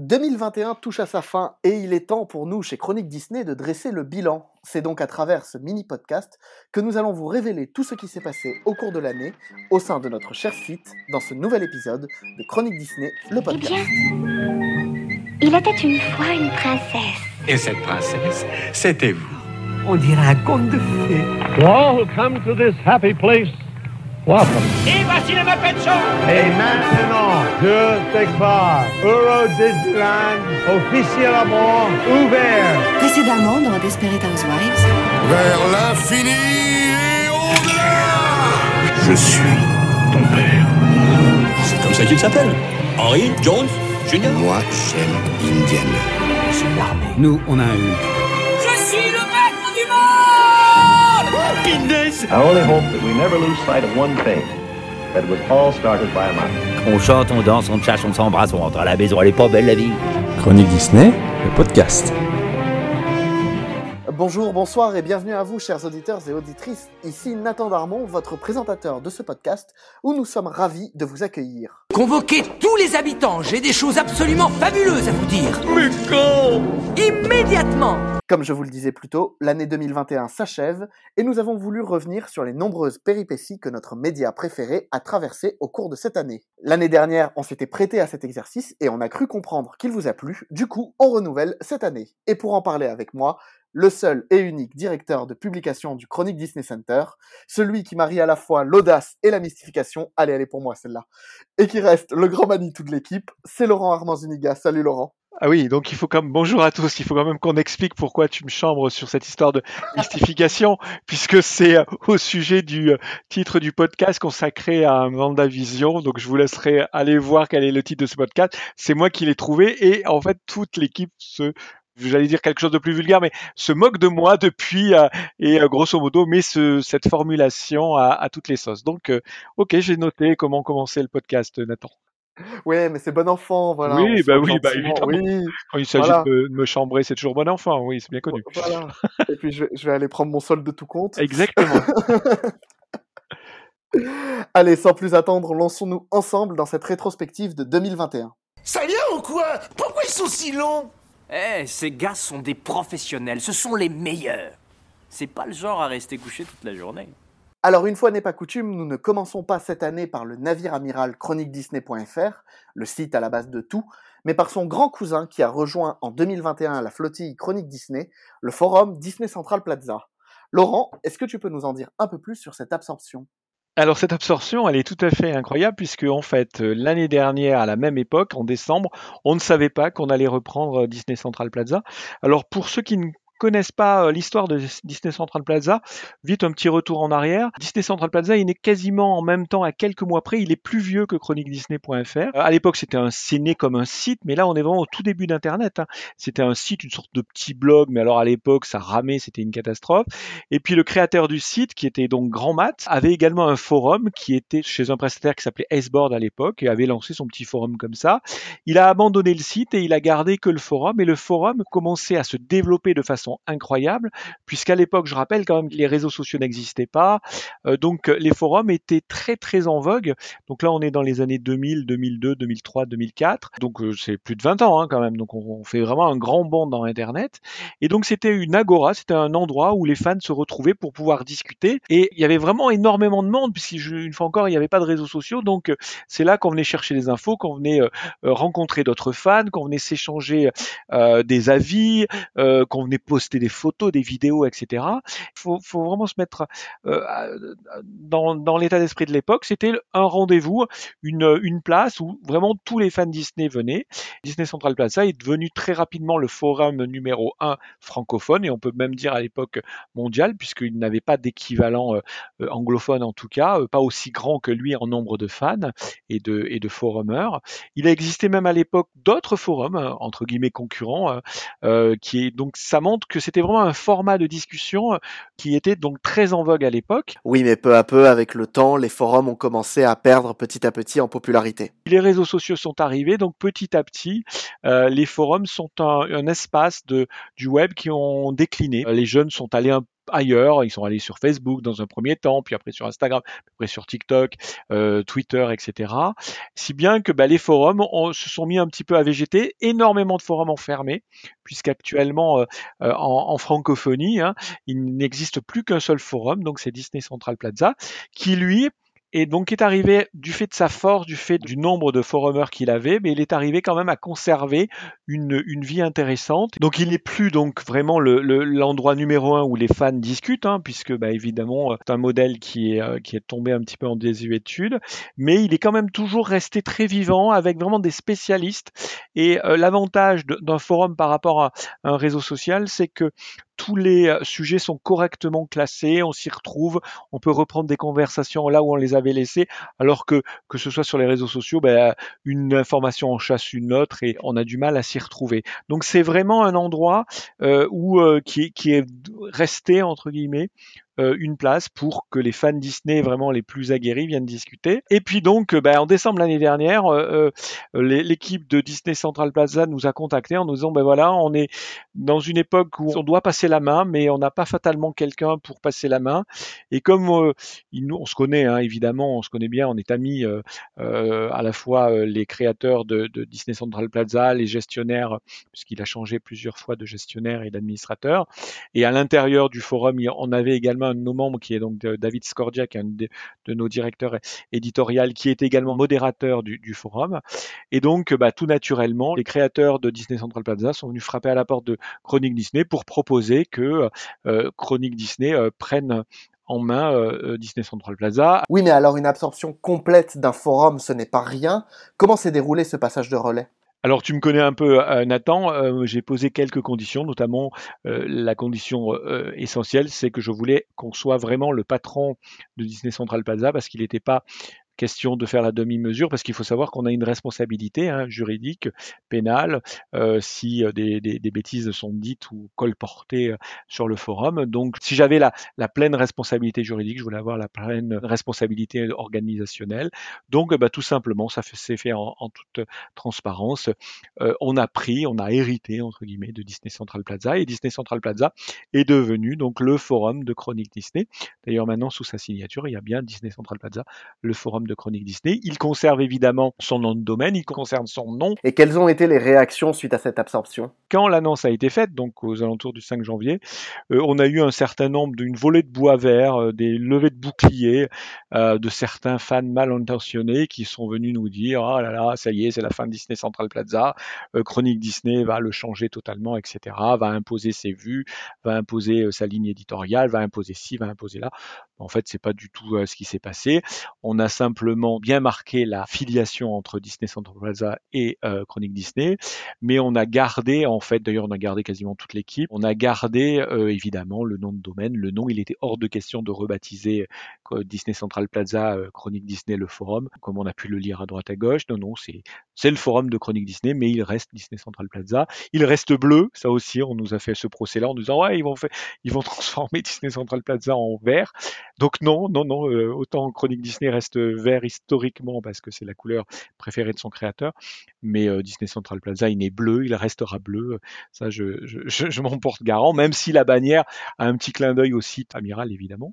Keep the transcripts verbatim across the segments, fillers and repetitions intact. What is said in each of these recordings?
deux mille vingt et un touche à sa fin et il est temps pour nous, chez Chronique Disney, de dresser le bilan. C'est donc à travers ce mini-podcast que nous allons vous révéler tout ce qui s'est passé au cours de l'année au sein de notre cher site dans ce nouvel épisode de Chronique Disney, le podcast. Eh bien, il était une fois une princesse. Et cette princesse, c'était vous. On dirait un conte de fées. To all who come to this happy place, welcome. Et voici les Muppet Show. Et maintenant, je déclare Euro Disneyland officiellement ouvert. Précédemment dans Desperate Housewives. Vers l'infini et au-delà. Je suis ton père. C'est comme ça qu'il s'appelle. Henry Jones Junior Moi, j'aime Indienne. C'est l'armée. Nous, on a un U. I only hope that we never lose sight of one thing, that was all started by a mouse. On chante, on danse, on chasse, on s'embrasse, on rentre à la maison, elle est pas belle la vie. Chronique Disney, le podcast. Bonjour, bonsoir et bienvenue à vous, chers auditeurs et auditrices. Ici Nathan Darmon, votre présentateur de ce podcast, où nous sommes ravis de vous accueillir. Convoquez tous les habitants, j'ai des choses absolument fabuleuses à vous dire. Mais quand ? Immédiatement ! Comme je vous le disais plus tôt, l'année deux mille vingt et un s'achève et nous avons voulu revenir sur les nombreuses péripéties que notre média préféré a traversées au cours de cette année. L'année dernière, on s'était prêté à cet exercice et on a cru comprendre qu'il vous a plu, du coup, on renouvelle cette année. Et pour en parler avec moi, le seul et unique directeur de publication du Chronique Disney Center, celui qui marie à la fois l'audace et la mystification, allez, allez pour moi celle-là, et qui reste le grand Manitou de l'équipe, c'est Laurent Armand Zuniga. Salut Laurent. Ah oui, donc il faut quand même, bonjour à tous, il faut quand même qu'on explique pourquoi tu me chambres sur cette histoire de mystification, puisque c'est au sujet du titre du podcast consacré à WandaVision, donc je vous laisserai aller voir quel est le titre de ce podcast, c'est moi qui l'ai trouvé, et en fait toute l'équipe se... J'allais dire quelque chose de plus vulgaire, mais se moque de moi depuis, euh, et euh, grosso modo, met ce, cette formulation à, à toutes les sauces. Donc, euh, ok, j'ai noté comment commencer le podcast, Nathan. Oui, mais c'est bon enfant, voilà. Oui, bah oui, bah évidemment. Oui. Quand il s'agit voilà. de me chambrer, c'est toujours bon enfant, oui, c'est bien connu. Voilà. Et puis, je vais, je vais aller prendre mon solde de tout compte. Exactement. Allez, sans plus attendre, lançons-nous ensemble dans cette rétrospective de deux mille vingt et un. Ça vient ou quoi ? Pourquoi ils sont si longs ? Eh, hey, ces gars sont des professionnels, ce sont les meilleurs. C'est pas le genre à rester couché toute la journée. Alors une fois n'est pas coutume, nous ne commençons pas cette année par le navire amiral chronique disney point f r, le site à la base de tout, mais par son grand cousin qui a rejoint en deux mille vingt et un la flottille Chronique Disney, le forum Disney Central Plaza. Laurent, est-ce que tu peux nous en dire un peu plus sur cette absorption ? Alors cette absorption, elle est tout à fait incroyable puisque en fait l'année dernière à la même époque, en décembre, on ne savait pas qu'on allait reprendre Disney Central Plaza. Alors pour ceux qui ne connaissent pas l'histoire de Disney Central Plaza, vite un petit retour en arrière. Disney Central Plaza, il est quasiment en même temps, à quelques mois près, il est plus vieux que chronique disney point f r. À l'époque, c'était un c'est né comme un site, mais là, on est vraiment au tout début d'Internet. Hein. C'était un site, une sorte de petit blog, mais alors à l'époque, ça ramait, c'était une catastrophe. Et puis, le créateur du site, qui était donc Grand Mat, avait également un forum qui était chez un prestataire qui s'appelait S-Board à l'époque et avait lancé son petit forum comme ça. Il a abandonné le site et il a gardé que le forum. Et le forum commençait à se développer de façon incroyable, puisqu'à l'époque, je rappelle quand même que les réseaux sociaux n'existaient pas, euh, donc les forums étaient très très en vogue, donc là on est dans les années deux mille, deux mille deux, deux mille trois, deux mille quatre, donc euh, c'est plus de vingt ans hein, quand même, donc on, on fait vraiment un grand bond dans Internet, et donc c'était une agora, c'était un endroit où les fans se retrouvaient pour pouvoir discuter, et il y avait vraiment énormément de monde, puisqu'une fois encore, il n'y avait pas de réseaux sociaux, donc euh, c'est là qu'on venait chercher des infos, qu'on venait euh, rencontrer d'autres fans, qu'on venait s'échanger euh, des avis, euh, qu'on venait poser poster des photos, des vidéos, et cetera. Il faut, faut vraiment se mettre euh, dans, dans l'état d'esprit de l'époque. C'était un rendez-vous, une, une place où vraiment tous les fans Disney venaient. Disney Central Plaza est devenu très rapidement le forum numéro un francophone, et on peut même dire à l'époque mondial, puisqu'il n'avait pas d'équivalent euh, anglophone en tout cas, euh, pas aussi grand que lui en nombre de fans et de, et de forumers. Il a existé même à l'époque d'autres forums, euh, entre guillemets concurrents, euh, euh, qui est donc, ça montre que c'était vraiment un format de discussion qui était donc très en vogue à l'époque. Oui, mais peu à peu, avec le temps, les forums ont commencé à perdre petit à petit en popularité. Les réseaux sociaux sont arrivés, donc petit à petit, euh, les forums sont un, un espace de, du web qui ont décliné. Les jeunes sont allés un ailleurs. Ils sont allés sur Facebook dans un premier temps, puis après sur Instagram, après sur TikTok, euh, Twitter, et cetera. Si bien que bah, les forums on, se sont mis un petit peu à végéter. Énormément de forums ont fermé, puisqu'actuellement, euh, euh, en, en francophonie, hein, il n'existe plus qu'un seul forum, donc c'est Disney Central Plaza, qui lui... Et donc, est arrivé, du fait de sa force, du fait du nombre de forumers qu'il avait, mais il est arrivé quand même à conserver une, une vie intéressante. Donc, il n'est plus donc vraiment le, le, l'endroit numéro un où les fans discutent, hein, puisque, bah, évidemment, c'est un modèle qui est, qui est tombé un petit peu en désuétude, mais il est quand même toujours resté très vivant avec vraiment des spécialistes. Et euh, l'avantage de, d'un forum par rapport à un réseau social, c'est que tous les sujets sont correctement classés, on s'y retrouve, on peut reprendre des conversations là où on les avait laissées, alors que que ce soit sur les réseaux sociaux, ben, une information en chasse une autre et on a du mal à s'y retrouver. Donc c'est vraiment un endroit euh, où euh, qui, qui est resté entre guillemets euh, une place pour que les fans Disney vraiment les plus aguerris viennent discuter. Et puis donc ben, en décembre l'année dernière, euh, euh, l'équipe de Disney Central Plaza nous a contactés en nous disant ben voilà, on est dans une époque où on doit passer la main, mais on n'a pas fatalement quelqu'un pour passer la main. Et comme euh, il, on se connaît, hein, évidemment, on se connaît bien, on est amis euh, euh, à la fois euh, les créateurs de, de Disney Central Plaza, les gestionnaires, puisqu'il a changé plusieurs fois de gestionnaire et d'administrateur. Et à l'intérieur du forum, on avait également un de nos membres qui est donc David Scordia, qui est un de, de nos directeurs éditoriaux, qui est également modérateur du, du forum. Et donc, bah, tout naturellement, les créateurs de Disney Central Plaza sont venus frapper à la porte de Chronique Disney pour proposer que euh, Chronique Disney euh, prenne en main euh, Disney Central Plaza. Oui, mais alors une absorption complète d'un forum, ce n'est pas rien. Comment s'est déroulé ce passage de relais ? Alors tu me connais un peu euh, Nathan, euh, j'ai posé quelques conditions, notamment euh, la condition euh, essentielle, c'est que je voulais qu'on soit vraiment le patron de Disney Central Plaza, parce qu'il n'était pas question de faire la demi-mesure, parce qu'il faut savoir qu'on a une responsabilité hein, juridique, pénale, euh, si des, des, des bêtises sont dites ou colportées sur le forum. Donc, si j'avais la, la pleine responsabilité juridique, je voulais avoir la pleine responsabilité organisationnelle. Donc, bah, tout simplement, ça fait, c'est fait en, en toute transparence. Euh, on a pris, on a hérité, entre guillemets, de Disney Central Plaza, et Disney Central Plaza est devenu donc le forum de Chronique Disney. D'ailleurs, maintenant, sous sa signature, il y a bien Disney Central Plaza, le forum de de Chronique Disney. Il conserve évidemment son nom de domaine, il conserve son nom. Et quelles ont été les réactions suite à cette absorption ? Quand l'annonce a été faite, donc aux alentours du cinq janvier, euh, on a eu un certain nombre d'une volée de bois vert, euh, des levées de boucliers euh, de certains fans mal intentionnés qui sont venus nous dire « Ah là là, ça y est, c'est la fin de Disney Central Plaza, euh, Chronique Disney va le changer totalement, et cetera, va imposer ses vues, va imposer euh, sa ligne éditoriale, va imposer ci, va imposer là. » En fait, c'est pas du tout euh, ce qui s'est passé. On a simplement bien marqué la filiation entre Disney Central Plaza et euh, Chronique Disney, mais on a gardé, en fait, d'ailleurs on a gardé quasiment toute l'équipe, on a gardé euh, évidemment le nom de domaine, le nom, il était hors de question de rebaptiser euh, Disney Central Plaza, euh, Chronique Disney, le forum, comme on a pu le lire à droite à gauche, non, non, c'est, c'est le forum de Chronique Disney, mais il reste Disney Central Plaza, il reste bleu, ça aussi, on nous a fait ce procès-là en nous disant, ouais, ils vont, fait, ils vont transformer Disney Central Plaza en vert, donc non, non, non, euh, autant Chronique Disney reste vert, historiquement parce que c'est la couleur préférée de son créateur, mais euh, Disney Central Plaza il est bleu, il restera bleu, ça je, je, je, je m'en porte garant, même si la bannière a un petit clin d'œil au site amiral évidemment.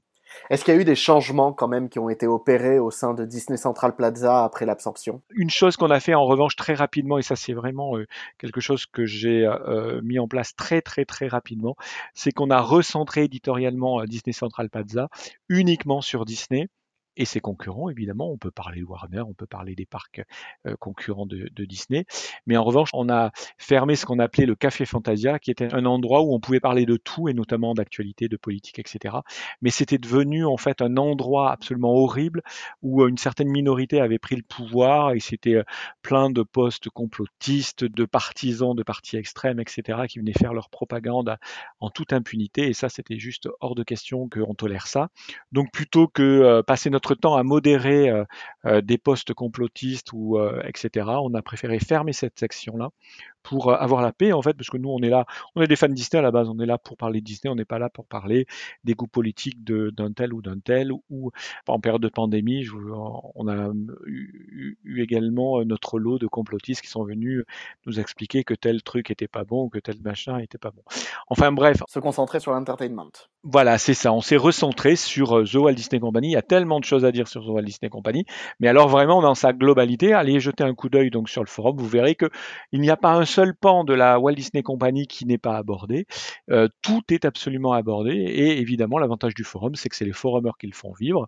Est-ce qu'il y a eu des changements quand même qui ont été opérés au sein de Disney Central Plaza après l'absorption ? Une chose qu'on a fait en revanche très rapidement, et ça c'est vraiment euh, quelque chose que j'ai euh, mis en place très très très rapidement, c'est qu'on a recentré éditorialement Disney Central Plaza uniquement sur Disney et ses concurrents, évidemment. On peut parler de Warner, on peut parler des parcs euh, concurrents de, de Disney. Mais en revanche, on a fermé ce qu'on appelait le Café Fantasia, qui était un endroit où on pouvait parler de tout, et notamment d'actualité, de politique, et cetera. Mais c'était devenu en fait un endroit absolument horrible, où une certaine minorité avait pris le pouvoir, et c'était plein de postes complotistes, de partisans, de partis extrêmes, et cetera, qui venaient faire leur propagande en toute impunité. Et ça, c'était juste hors de question qu'on tolère ça. Donc plutôt que euh, passer notre temps à modérer euh, euh, des postes complotistes ou euh, et cetera, on a préféré fermer cette section-là pour avoir la paix en fait, parce que nous on est là, on est des fans Disney à la base, on est là pour parler de Disney, on n'est pas là pour parler des goûts politiques de, d'un tel ou d'un tel, ou en période de pandémie, je, on a eu, eu également notre lot de complotistes qui sont venus nous expliquer que tel truc était pas bon, que tel machin était pas bon. Enfin bref. Se concentrer sur l'entertainment. Voilà, c'est ça, on s'est recentré sur The Walt Disney Company, il y a tellement de choses à dire sur The Walt Disney Company, mais alors vraiment dans sa globalité, allez jeter un coup d'œil donc sur le forum, vous verrez que il n'y a pas un seul pan de la Walt Disney Company qui n'est pas abordé, euh, tout est absolument abordé, et évidemment l'avantage du forum c'est que c'est les forumers qui le font vivre,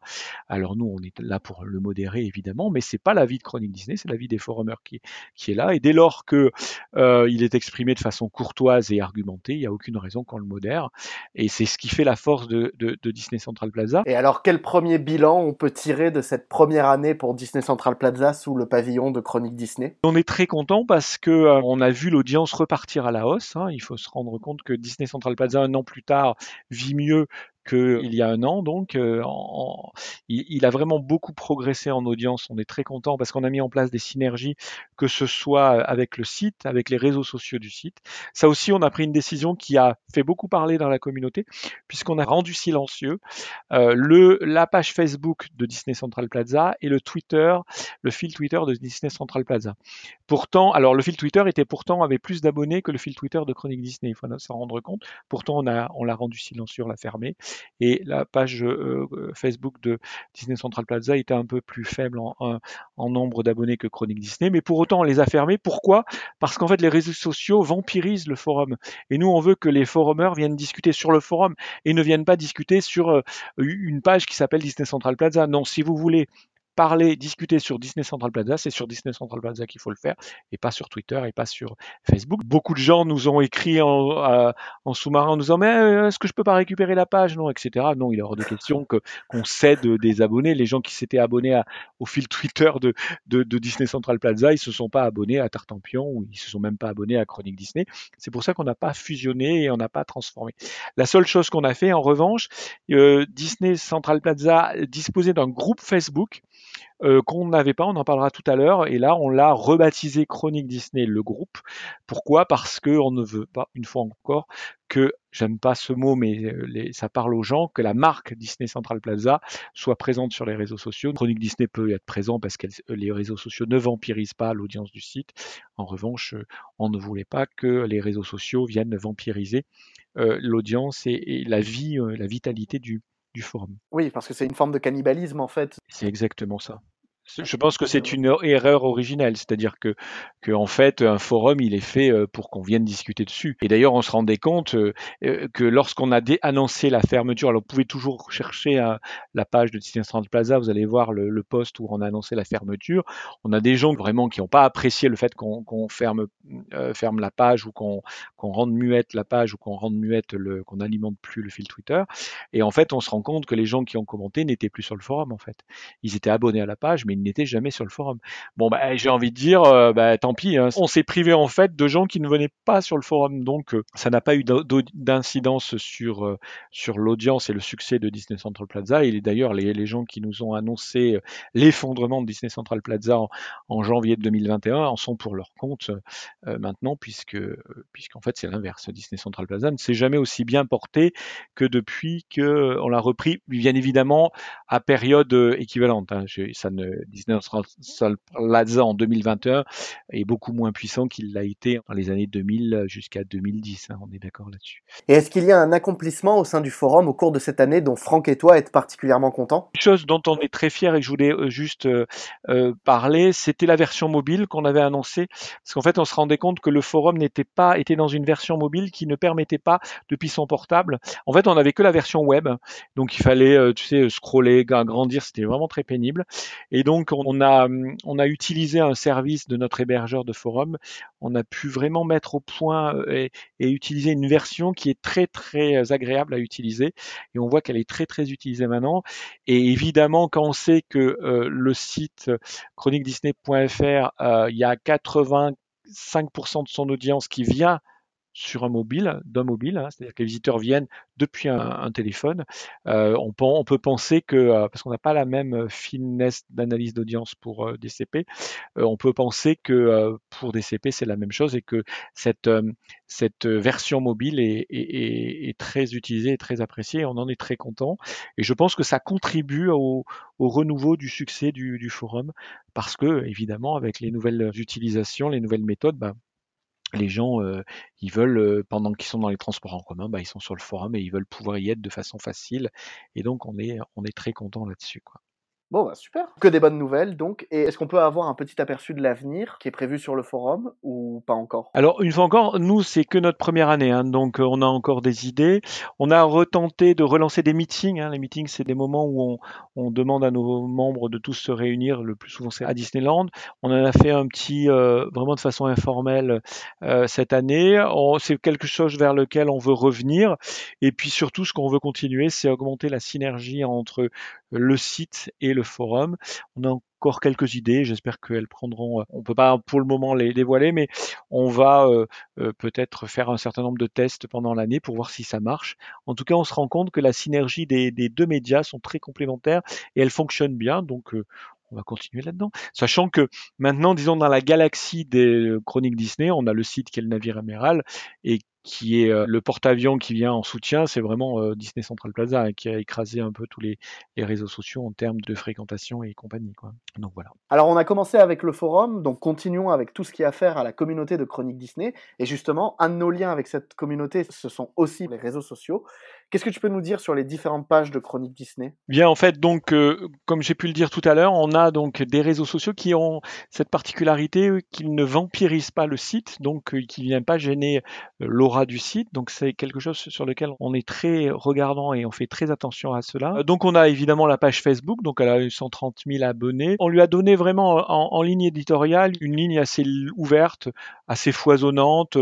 alors nous on est là pour le modérer évidemment, mais c'est pas l'avis de Chronique Disney, c'est l'avis des forumers qui, qui est là, et dès lors que euh, il est exprimé de façon courtoise et argumentée, il n'y a aucune raison qu'on le modère, et c'est ce qui fait la force de, de, de Disney Central Plaza. Et alors quel premier bilan on peut tirer de cette première année pour Disney Central Plaza sous le pavillon de Chronique Disney? On est très content parce que euh, on a vu l'audience repartir à la hausse, hein. Il faut se rendre compte que Disney Central Plaza un an plus tard vit mieux qu'il y a un an, donc euh, en, il, il a vraiment beaucoup progressé en audience, on est très content parce qu'on a mis en place des synergies, que ce soit avec le site, avec les réseaux sociaux du site. Ça aussi, on a pris une décision qui a fait beaucoup parler dans la communauté, puisqu'on a rendu silencieux euh, le, la page Facebook de Disney Central Plaza et le Twitter, le fil Twitter de Disney Central Plaza. Pourtant, alors le fil Twitter était pourtant, avait plus d'abonnés que le fil Twitter de Chronique Disney, il faut s'en rendre compte, pourtant on, a, on l'a rendu silencieux, on l'a fermé. Et la page euh, Facebook de Disney Central Plaza était un peu plus faible en, en, en nombre d'abonnés que Chronique Disney, mais pour autant on les a fermés. Pourquoi ? Parce qu'en fait les réseaux sociaux vampirisent le forum, et nous on veut que les forumers viennent discuter sur le forum et ne viennent pas discuter sur euh, une page qui s'appelle Disney Central Plaza. Non, si vous voulez parler, discuter sur Disney Central Plaza, c'est sur Disney Central Plaza qu'il faut le faire, et pas sur Twitter, et pas sur Facebook. Beaucoup de gens nous ont écrit en, euh, en sous-marin, en nous disant « Mais euh, est-ce que je peux pas récupérer la page ?» Non, et cetera. Non, il est hors de question que, qu'on cède des abonnés. Les gens qui s'étaient abonnés à, au fil Twitter de, de, de Disney Central Plaza, ils se sont pas abonnés à Tartampion, ou ils se sont même pas abonnés à Chronique Disney. C'est pour ça qu'on n'a pas fusionné et on n'a pas transformé. La seule chose qu'on a fait, en revanche, euh, Disney Central Plaza disposait d'un groupe Facebook Euh, qu'on n'avait pas, on en parlera tout à l'heure, et là on l'a rebaptisé Chronique Disney le groupe. Pourquoi ? Parce que on ne veut pas, une fois encore, que, j'aime pas ce mot, mais les, ça parle aux gens, que la marque Disney Central Plaza soit présente sur les réseaux sociaux. Chronique Disney peut y être présent parce que les réseaux sociaux ne vampirisent pas l'audience du site. En revanche, on ne voulait pas que les réseaux sociaux viennent vampiriser euh, l'audience et, et la vie, euh, la vitalité du du forum. Oui, parce que c'est une forme de cannibalisme en fait. C'est exactement ça. Je pense que c'est une erreur originelle, c'est-à-dire que, que en fait, un forum, il est fait pour qu'on vienne discuter dessus. Et d'ailleurs, on se rendait compte que lorsqu'on a dé- annoncé la fermeture, alors vous pouvez toujours chercher à la page de Disney Central Plaza, vous allez voir le, le post où on a annoncé la fermeture. On a des gens vraiment qui n'ont pas apprécié le fait qu'on, qu'on ferme, euh, ferme la page ou qu'on, qu'on rende muette la page ou qu'on rende muette le, qu'on n'alimente plus le fil Twitter. Et en fait, on se rend compte que les gens qui ont commenté n'étaient plus sur le forum en fait. Ils étaient abonnés à la page, mais n'était jamais sur le forum. Bon, bah, j'ai envie de dire, euh, bah, tant pis, hein. On s'est privé en fait de gens qui ne venaient pas sur le forum, donc euh, ça n'a pas eu d'incidence sur, euh, sur l'audience et le succès de Disney Central Plaza. Et d'ailleurs, les, les gens qui nous ont annoncé l'effondrement de Disney Central Plaza en, en janvier deux mille vingt et un en sont pour leur compte euh, maintenant, puisque, puisqu'en fait c'est l'inverse. Disney Central Plaza ne s'est jamais aussi bien porté que depuis qu'on l'a repris, bien évidemment à période équivalente. Hein. Je, ça ne Disney Central Plaza en deux mille vingt et un est beaucoup moins puissant qu'il l'a été dans les années deux mille jusqu'à deux mille dix, hein, on est d'accord là-dessus. Et est-ce qu'il y a un accomplissement au sein du forum au cours de cette année dont Franck et toi êtes particulièrement contents ? Une chose dont on est très fiers et que je voulais juste euh, euh, parler, c'était la version mobile qu'on avait annoncée, parce qu'en fait on se rendait compte que le forum n'était pas, était dans une version mobile qui ne permettait pas, depuis son portable, en fait on n'avait que la version web, donc il fallait euh, tu sais, scroller, grandir, c'était vraiment très pénible, et donc Donc, on a, on a utilisé un service de notre hébergeur de forum. On a pu vraiment mettre au point et, et utiliser une version qui est très, très agréable à utiliser. Et on voit qu'elle est très, très utilisée maintenant. Et évidemment, quand on sait que euh, le site chronique disney point f r, euh, il y a quatre-vingt-cinq pour cent de son audience qui vient sur un mobile, d'un mobile, hein, c'est-à-dire que les visiteurs viennent depuis un, un téléphone. Euh, on, on peut penser que, parce qu'on n'a pas la même finesse d'analyse d'audience pour euh, D C P, euh, on peut penser que euh, pour D C P c'est la même chose et que cette, euh, cette version mobile est, est, est, est très utilisée et très appréciée. On en est très content et je pense que ça contribue au, au renouveau du succès du, du forum parce que, évidemment, avec les nouvelles utilisations, les nouvelles méthodes, bah, les gens, euh, ils veulent, euh, pendant qu'ils sont dans les transports en commun, bah, ils sont sur le forum et ils veulent pouvoir y être de façon facile. Et donc, on est, on est très content là-dessus, quoi. Bon, bah super. Que des bonnes nouvelles, donc. Et est-ce qu'on peut avoir un petit aperçu de l'avenir qui est prévu sur le forum ou pas encore ? Alors, une fois encore, nous, c'est que notre première année, hein, donc on a encore des idées. On a retenté de relancer des meetings. Hein. Les meetings, c'est des moments où on, on demande à nos membres de tous se réunir. Le plus souvent, c'est à Disneyland. On en a fait un petit, euh, vraiment de façon informelle euh, cette année. On, c'est quelque chose vers lequel on veut revenir. Et puis surtout, ce qu'on veut continuer, c'est augmenter la synergie entre le site et le le forum. On a encore quelques idées, j'espère qu'elles prendront, on peut pas pour le moment les dévoiler, mais on va euh, euh, peut-être faire un certain nombre de tests pendant l'année pour voir si ça marche. En tout cas, on se rend compte que la synergie des, des deux médias sont très complémentaires et elles fonctionnent bien, donc euh, on va continuer là-dedans. Sachant que maintenant, disons, dans la galaxie des chroniques Disney, on a le site qui est le navire amiral et qui est euh, le porte-avions qui vient en soutien, c'est vraiment euh, Disney Central Plaza hein, qui a écrasé un peu tous les, les réseaux sociaux en termes de fréquentation et compagnie, quoi. Donc voilà. Alors on a commencé avec le forum, donc continuons avec tout ce qu'il y a à faire à la communauté de Chroniques Disney. Et justement, un de nos liens avec cette communauté, ce sont aussi les réseaux sociaux. Qu'est-ce que tu peux nous dire sur les différentes pages de Chroniques Disney ? Bien, en fait, donc euh, comme j'ai pu le dire tout à l'heure, on a donc des réseaux sociaux qui ont cette particularité qu'ils ne vampirisent pas le site, donc euh, qui ne vient pas gêner euh, l'aura du site, donc c'est quelque chose sur lequel on est très regardant et on fait très attention à cela. Donc on a évidemment la page Facebook, donc elle a eu cent trente mille abonnés. On lui a donné vraiment en, en ligne éditoriale une ligne assez ouverte, assez foisonnante,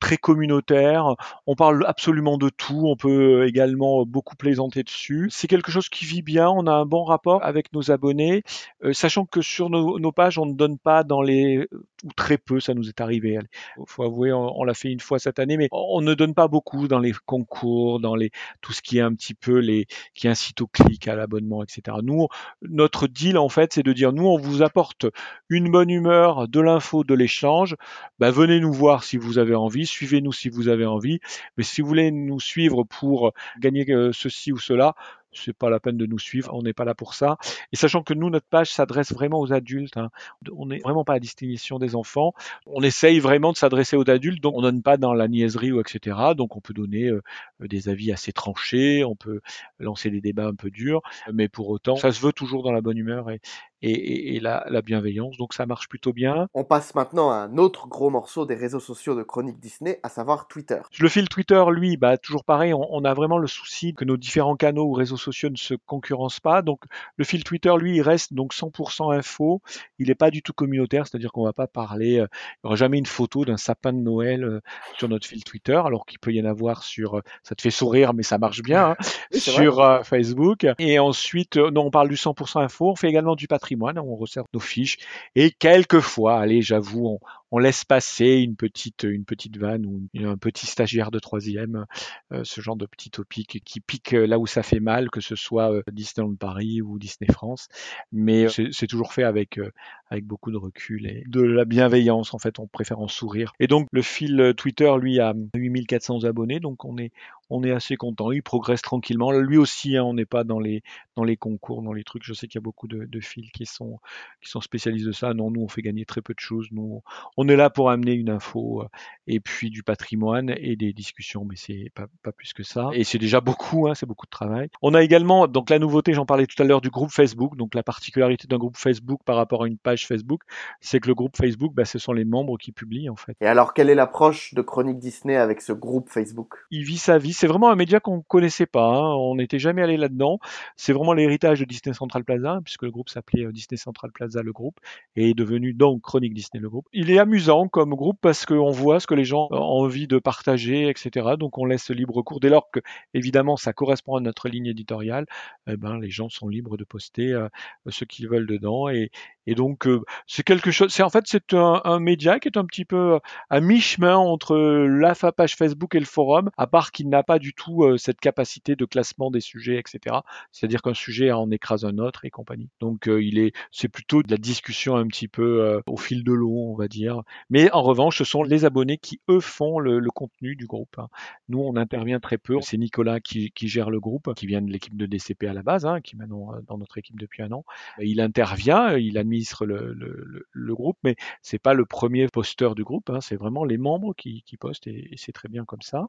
très communautaire. On parle absolument de tout, on peut également beaucoup plaisanter dessus. C'est quelque chose qui vit bien, on a un bon rapport avec nos abonnés, euh, sachant que sur nos, nos pages, on ne donne pas dans les... ou très peu, ça nous est arrivé. Il faut avouer, on, on l'a fait une fois cette année, mais on ne donne pas beaucoup dans les concours, dans les, tout ce qui est un petit peu les, qui incite au clic, à l'abonnement, et cetera. Nous, notre deal, en fait, c'est de dire, nous, on vous apporte une bonne humeur, de l'info, de l'échange. Ben, venez nous voir si vous avez envie, suivez-nous si vous avez envie. Mais si vous voulez nous suivre pour gagner ceci ou cela, c'est pas la peine de nous suivre, on n'est pas là pour ça. Et sachant que nous, notre page s'adresse vraiment aux adultes, hein. On n'est vraiment pas à destination des enfants. On essaye vraiment de s'adresser aux adultes, donc on donne pas dans la niaiserie ou et cetera. Donc on peut donner euh, des avis assez tranchés, on peut lancer des débats un peu durs, mais pour autant, ça se veut toujours dans la bonne humeur et, et, et, et la, la bienveillance, donc ça marche plutôt bien. On passe maintenant à un autre gros morceau des réseaux sociaux de Chroniques Disney, à savoir Twitter. Le fil Twitter, lui, bah toujours pareil, on, on a vraiment le souci que nos différents canaux ou réseaux sociaux sociaux ne se concurrencent pas, donc le fil Twitter, lui, il reste donc cent pour cent info, il n'est pas du tout communautaire, c'est-à-dire qu'on ne va pas parler, euh, il n'y aura jamais une photo d'un sapin de Noël euh, sur notre fil Twitter, alors qu'il peut y en avoir sur, euh, ça te fait sourire, mais ça marche bien, hein, sur euh, Facebook, et ensuite, euh, non, on parle du cent pour cent info, on fait également du patrimoine, on resserre nos fiches, et quelquefois, allez, j'avoue, on, on laisse passer une petite, une petite vanne ou une, un petit stagiaire de troisième, euh, ce genre de petit topic qui pique là où ça fait mal, que ce soit euh, Disneyland Paris ou Disney France, mais c'est, c'est toujours fait avec, euh, avec beaucoup de recul et de la bienveillance, en fait, on préfère en sourire. Et donc, le fil Twitter, lui, a huit mille quatre cents abonnés, donc on est, on est assez content, il progresse tranquillement. Lui aussi, hein, on n'est pas dans les, dans les concours, dans les trucs, je sais qu'il y a beaucoup de, de fils qui sont, qui sont spécialistes de ça. Non, nous, on fait gagner très peu de choses, nous, on est là pour amener une info, et puis du patrimoine, et des discussions, mais c'est pas, pas plus que ça. Et c'est déjà beaucoup, hein, c'est beaucoup de travail. On a également, donc la nouveauté, j'en parlais tout à l'heure, du groupe Facebook, donc la particularité d'un groupe Facebook par rapport à une page Facebook, c'est que le groupe Facebook, bah, ce sont les membres qui publient, en fait. Et alors, quelle est l'approche de Chroniques Disney avec ce groupe Facebook ? Il vit sa vie. C'est vraiment un média qu'on ne connaissait pas, hein. On n'était jamais allé là-dedans. C'est vraiment l'héritage de Disney Central Plaza, puisque le groupe s'appelait Disney Central Plaza, le groupe, et est devenu donc Chroniques Disney, le groupe. Il est amusant comme groupe parce qu'on voit ce que les gens ont envie de partager, et cetera. Donc on laisse libre cours. Dès lors que, évidemment, ça correspond à notre ligne éditoriale, eh ben, les gens sont libres de poster euh, ce qu'ils veulent dedans et, Et donc euh, c'est quelque chose. C'est en fait c'est un, un média qui est un petit peu à mi-chemin entre la page Facebook et le forum, à part qu'il n'a pas du tout euh, cette capacité de classement des sujets, et cetera. C'est-à-dire qu'un sujet en écrase un autre et compagnie. Donc euh, il est, c'est plutôt de la discussion un petit peu euh, au fil de l'eau, on va dire. Mais en revanche, ce sont les abonnés qui eux font le, le contenu du groupe. Hein. Nous, on intervient très peu. C'est Nicolas qui, qui gère le groupe, qui vient de l'équipe de D C P à la base, hein, qui est maintenant dans notre équipe depuis un an. Il intervient, il admet Le, le, le groupe, mais c'est pas le premier posteur du groupe, hein, c'est vraiment les membres qui, qui postent et, et c'est très bien comme ça.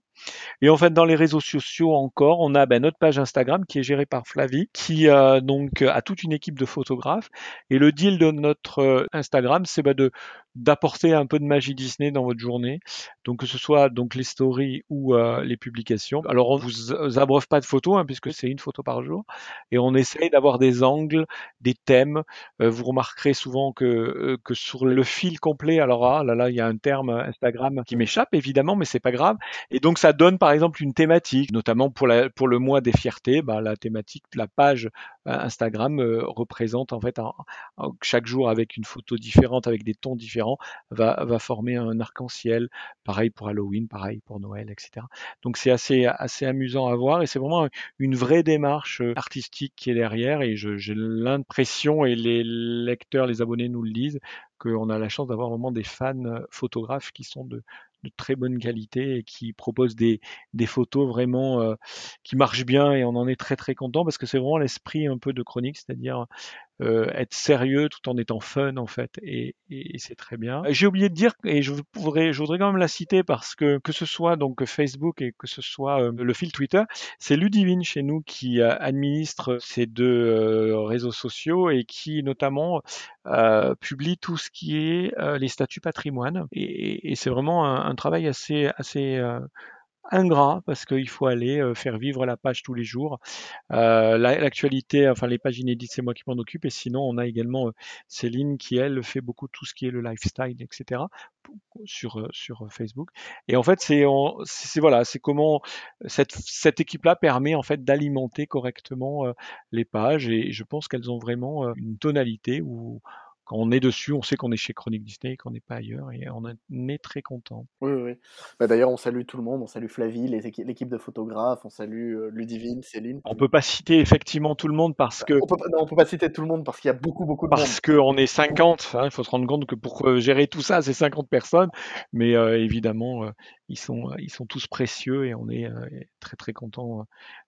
Et en fait, dans les réseaux sociaux encore, on a ben, notre page Instagram qui est gérée par Flavie, qui euh, donc a toute une équipe de photographes. Et le deal de notre euh, Instagram, c'est ben, de d'apporter un peu de magie Disney dans votre journée, donc que ce soit donc les stories ou euh, les publications. Alors on vous abreuve pas de photos hein, puisque c'est une photo par jour, et on essaye d'avoir des angles, des thèmes. Euh, vous remarquerez souvent que euh, que sur le fil complet, alors ah là là, il y a un terme Instagram qui m'échappe évidemment, mais c'est pas grave. Et donc ça donne par exemple une thématique, notamment pour la pour le mois des fiertés, bah la thématique, la page Instagram euh, représente en fait un, un, chaque jour avec une photo différente, avec des tons différents, va, va former un arc-en-ciel, pareil pour Halloween, pareil pour Noël, et cetera. Donc c'est assez, assez amusant à voir et c'est vraiment une vraie démarche artistique qui est derrière et je, j'ai l'impression, et les lecteurs, les abonnés nous le disent, qu'on a la chance d'avoir vraiment des fans photographes qui sont de, de très bonne qualité et qui proposent des, des photos vraiment euh, qui marchent bien, et on en est très très content parce que c'est vraiment l'esprit un peu de Chronique, c'est-à-dire euh, être sérieux tout en étant fun en fait, et, et, et c'est très bien. J'ai oublié de dire, et je voudrais, je voudrais quand même la citer parce que que ce soit donc Facebook et que ce soit euh, le fil Twitter, c'est Ludivine chez nous qui euh, administre ces deux euh, réseaux sociaux et qui notamment euh, publie tout ce qui est euh, les statuts patrimoine, et, et c'est vraiment un, un travail assez assez euh, ingrat parce qu'il faut aller euh, faire vivre la page tous les jours, euh, la, l'actualité, enfin les pages inédites, c'est moi qui m'en occupe, et sinon on a également euh, Céline qui elle fait beaucoup tout ce qui est le lifestyle, et cetera sur sur Facebook. Et en fait c'est, on, c'est, c'est voilà, c'est comment cette cette équipe là permet en fait d'alimenter correctement euh, les pages, et je pense qu'elles ont vraiment euh, une tonalité où quand on est dessus, on sait qu'on est chez Chronique Disney, qu'on n'est pas ailleurs, et on est très content. Oui, oui. Bah, d'ailleurs, on salue tout le monde, on salue Flavie, les équ- l'équipe de photographes, on salue euh, Ludivine, Céline. On ne peut pas citer effectivement tout le monde parce que... On peut pas, non, on ne peut pas citer tout le monde parce qu'il y a beaucoup, beaucoup de parce monde. Parce qu'on est cinquante, il hein, faut se rendre compte que pour euh, gérer tout ça, c'est cinquante personnes, mais euh, évidemment, euh, ils, sont, ils sont tous précieux et on est euh, très, très contents euh,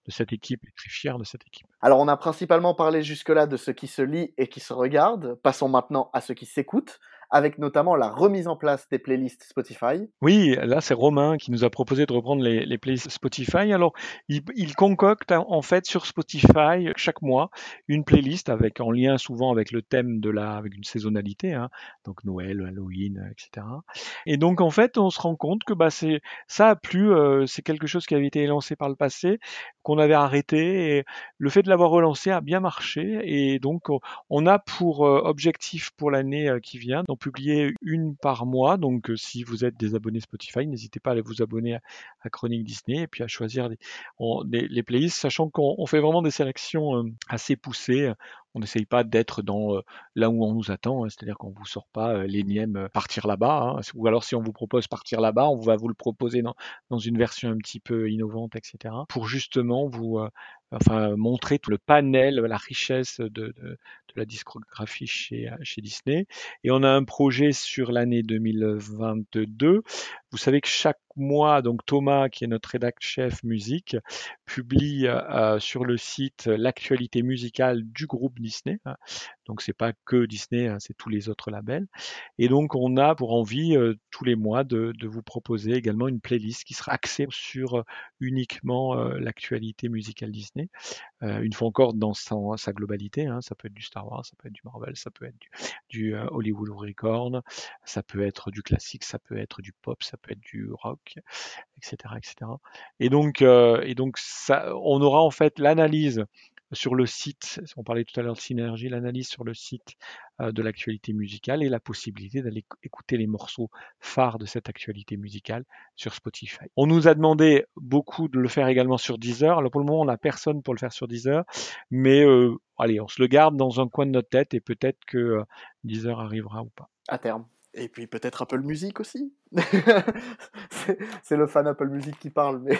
de cette équipe et très fiers de cette équipe. Alors, on a principalement parlé jusque-là de ce qui se lit et qui se regarde. Passons maintenant à ceux qui s'écoutent, avec notamment la remise en place des playlists Spotify. Oui, là c'est Romain qui nous a proposé de reprendre les, les playlists Spotify. Alors il, il concocte en fait sur Spotify chaque mois une playlist avec, en lien souvent avec le thème de la, avec une saisonnalité, hein, donc Noël, Halloween, et cetera. Et donc en fait on se rend compte que bah c'est, ça a plu, euh, c'est quelque chose qui avait été lancé par le passé, qu'on avait arrêté, et le fait de l'avoir relancé a bien marché, et donc on a pour objectif pour l'année qui vient donc publier une par mois. Donc euh, si vous êtes des abonnés Spotify, n'hésitez pas à vous abonner à, à Chronique Disney et puis à choisir des, on, des, les playlists, sachant qu'on on fait vraiment des sélections euh, assez poussées. On n'essaye pas d'être dans euh, là où on nous attend, hein, c'est-à-dire qu'on ne vous sort pas euh, l'énième euh, partir là-bas, hein, ou alors si on vous propose partir là-bas, on va vous le proposer dans, dans une version un petit peu innovante, et cetera, pour justement vous euh, enfin, montrer tout le panel, la richesse de, de, de la discographie chez, chez Disney. Et on a un projet sur l'année deux mille vingt-deux. Vous savez que chaque mois, donc Thomas, qui est notre rédac-chef musique, publie euh, sur le site l'actualité musicale du groupe Disney. Donc c'est pas que Disney, hein, c'est tous les autres labels. Et donc on a pour envie euh, tous les mois de, de vous proposer également une playlist qui sera axée sur euh, uniquement euh, l'actualité musicale Disney. Euh, une fois encore dans sa, sa globalité, hein, ça peut être du Star Wars, ça peut être du Marvel, ça peut être du, du euh, Hollywood Records, ça peut être du classique, ça peut être du pop, ça peut être du rock, et cetera, et cetera. Et donc, euh, et donc ça, on aura en fait l'analyse sur le site, on parlait tout à l'heure de synergie, l'analyse sur le site euh, de l'actualité musicale et la possibilité d'aller écouter les morceaux phares de cette actualité musicale sur Spotify. On nous a demandé beaucoup de le faire également sur Deezer. Alors pour le moment, on n'a personne pour le faire sur Deezer, mais euh, allez, on se le garde dans un coin de notre tête et peut-être que euh, Deezer arrivera ou pas. À terme. Et puis peut-être Apple Music aussi. c'est, c'est le fan Apple Music qui parle, mais...